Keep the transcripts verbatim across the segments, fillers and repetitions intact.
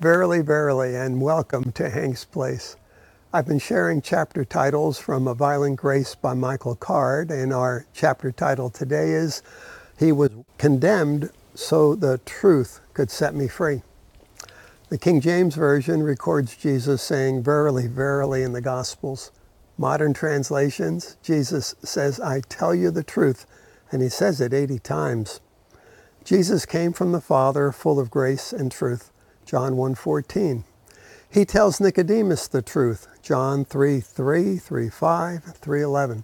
Verily, verily, and welcome to Hank's Place. I've been sharing chapter titles from A Violent Grace by Michael Card, and our chapter title today is He Was Condemned So the Truth Could Set Me Free. The King James Version records Jesus saying, "Verily, verily," in the Gospels. Modern translations, Jesus says, "I tell you the truth," and he says it eighty times. Jesus came from the Father, full of grace and truth. John one fourteen. He tells Nicodemus the truth. John three three, three five, three eleven.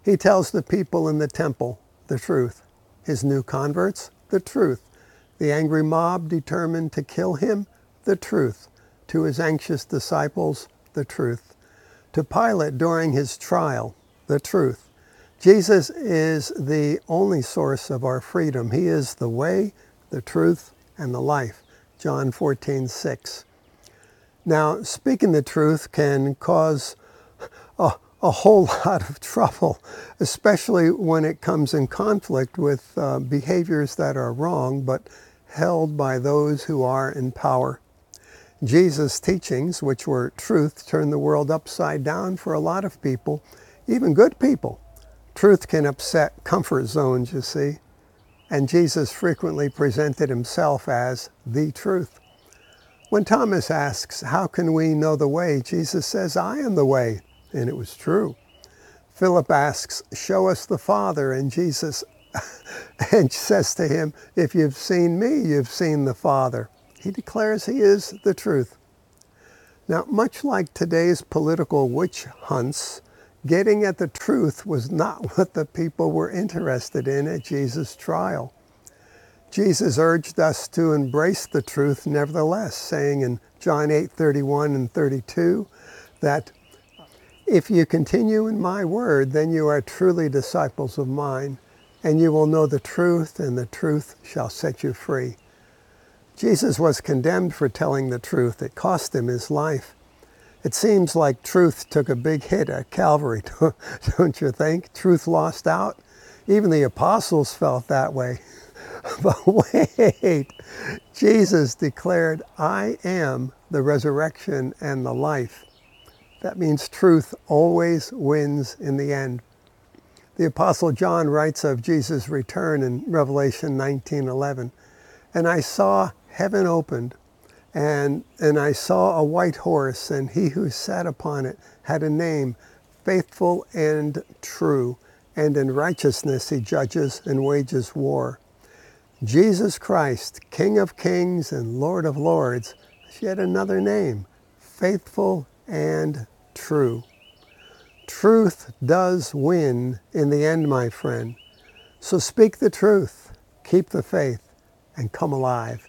He tells the people in the temple the truth. His new converts, the truth. The angry mob determined to kill him, the truth. To his anxious disciples, the truth. To Pilate during his trial, the truth. Jesus is the only source of our freedom. He is the way, the truth, and the life. John fourteen six. Now, speaking the truth can cause a, a whole lot of trouble, especially when it comes in conflict with uh, behaviors that are wrong, but held by those who are in power. Jesus' teachings, which were truth, turned the world upside down for a lot of people, even good people. Truth can upset comfort zones, you see. And Jesus frequently presented himself as the truth. When Thomas asks, "How can we know the way?" Jesus says, "I am the way," and it was true. Philip asks, "Show us the Father," and Jesus and says to him, "If you've seen me, you've seen the Father." He declares he is the truth. Now, much like today's political witch hunts, getting at the truth was not what the people were interested in at Jesus' trial. Jesus urged us to embrace the truth nevertheless, saying in John eight thirty-one and thirty-two that, "If you continue in my word, then you are truly disciples of mine, and you will know the truth, and the truth shall set you free." Jesus was condemned for telling the truth. It cost him his life. It seems like truth took a big hit at Calvary, don't you think? Truth lost out. Even the apostles felt that way. But wait, Jesus declared, "I am the resurrection and the life." That means truth always wins in the end. The Apostle John writes of Jesus' return in Revelation nineteen eleven, "And I saw heaven opened, And, and I saw a white horse, and he who sat upon it had a name, faithful and true, and in righteousness he judges and wages war." Jesus Christ, King of kings and Lord of lords, is yet another name, faithful and true. Truth does win in the end, my friend. So speak the truth, keep the faith, and come alive.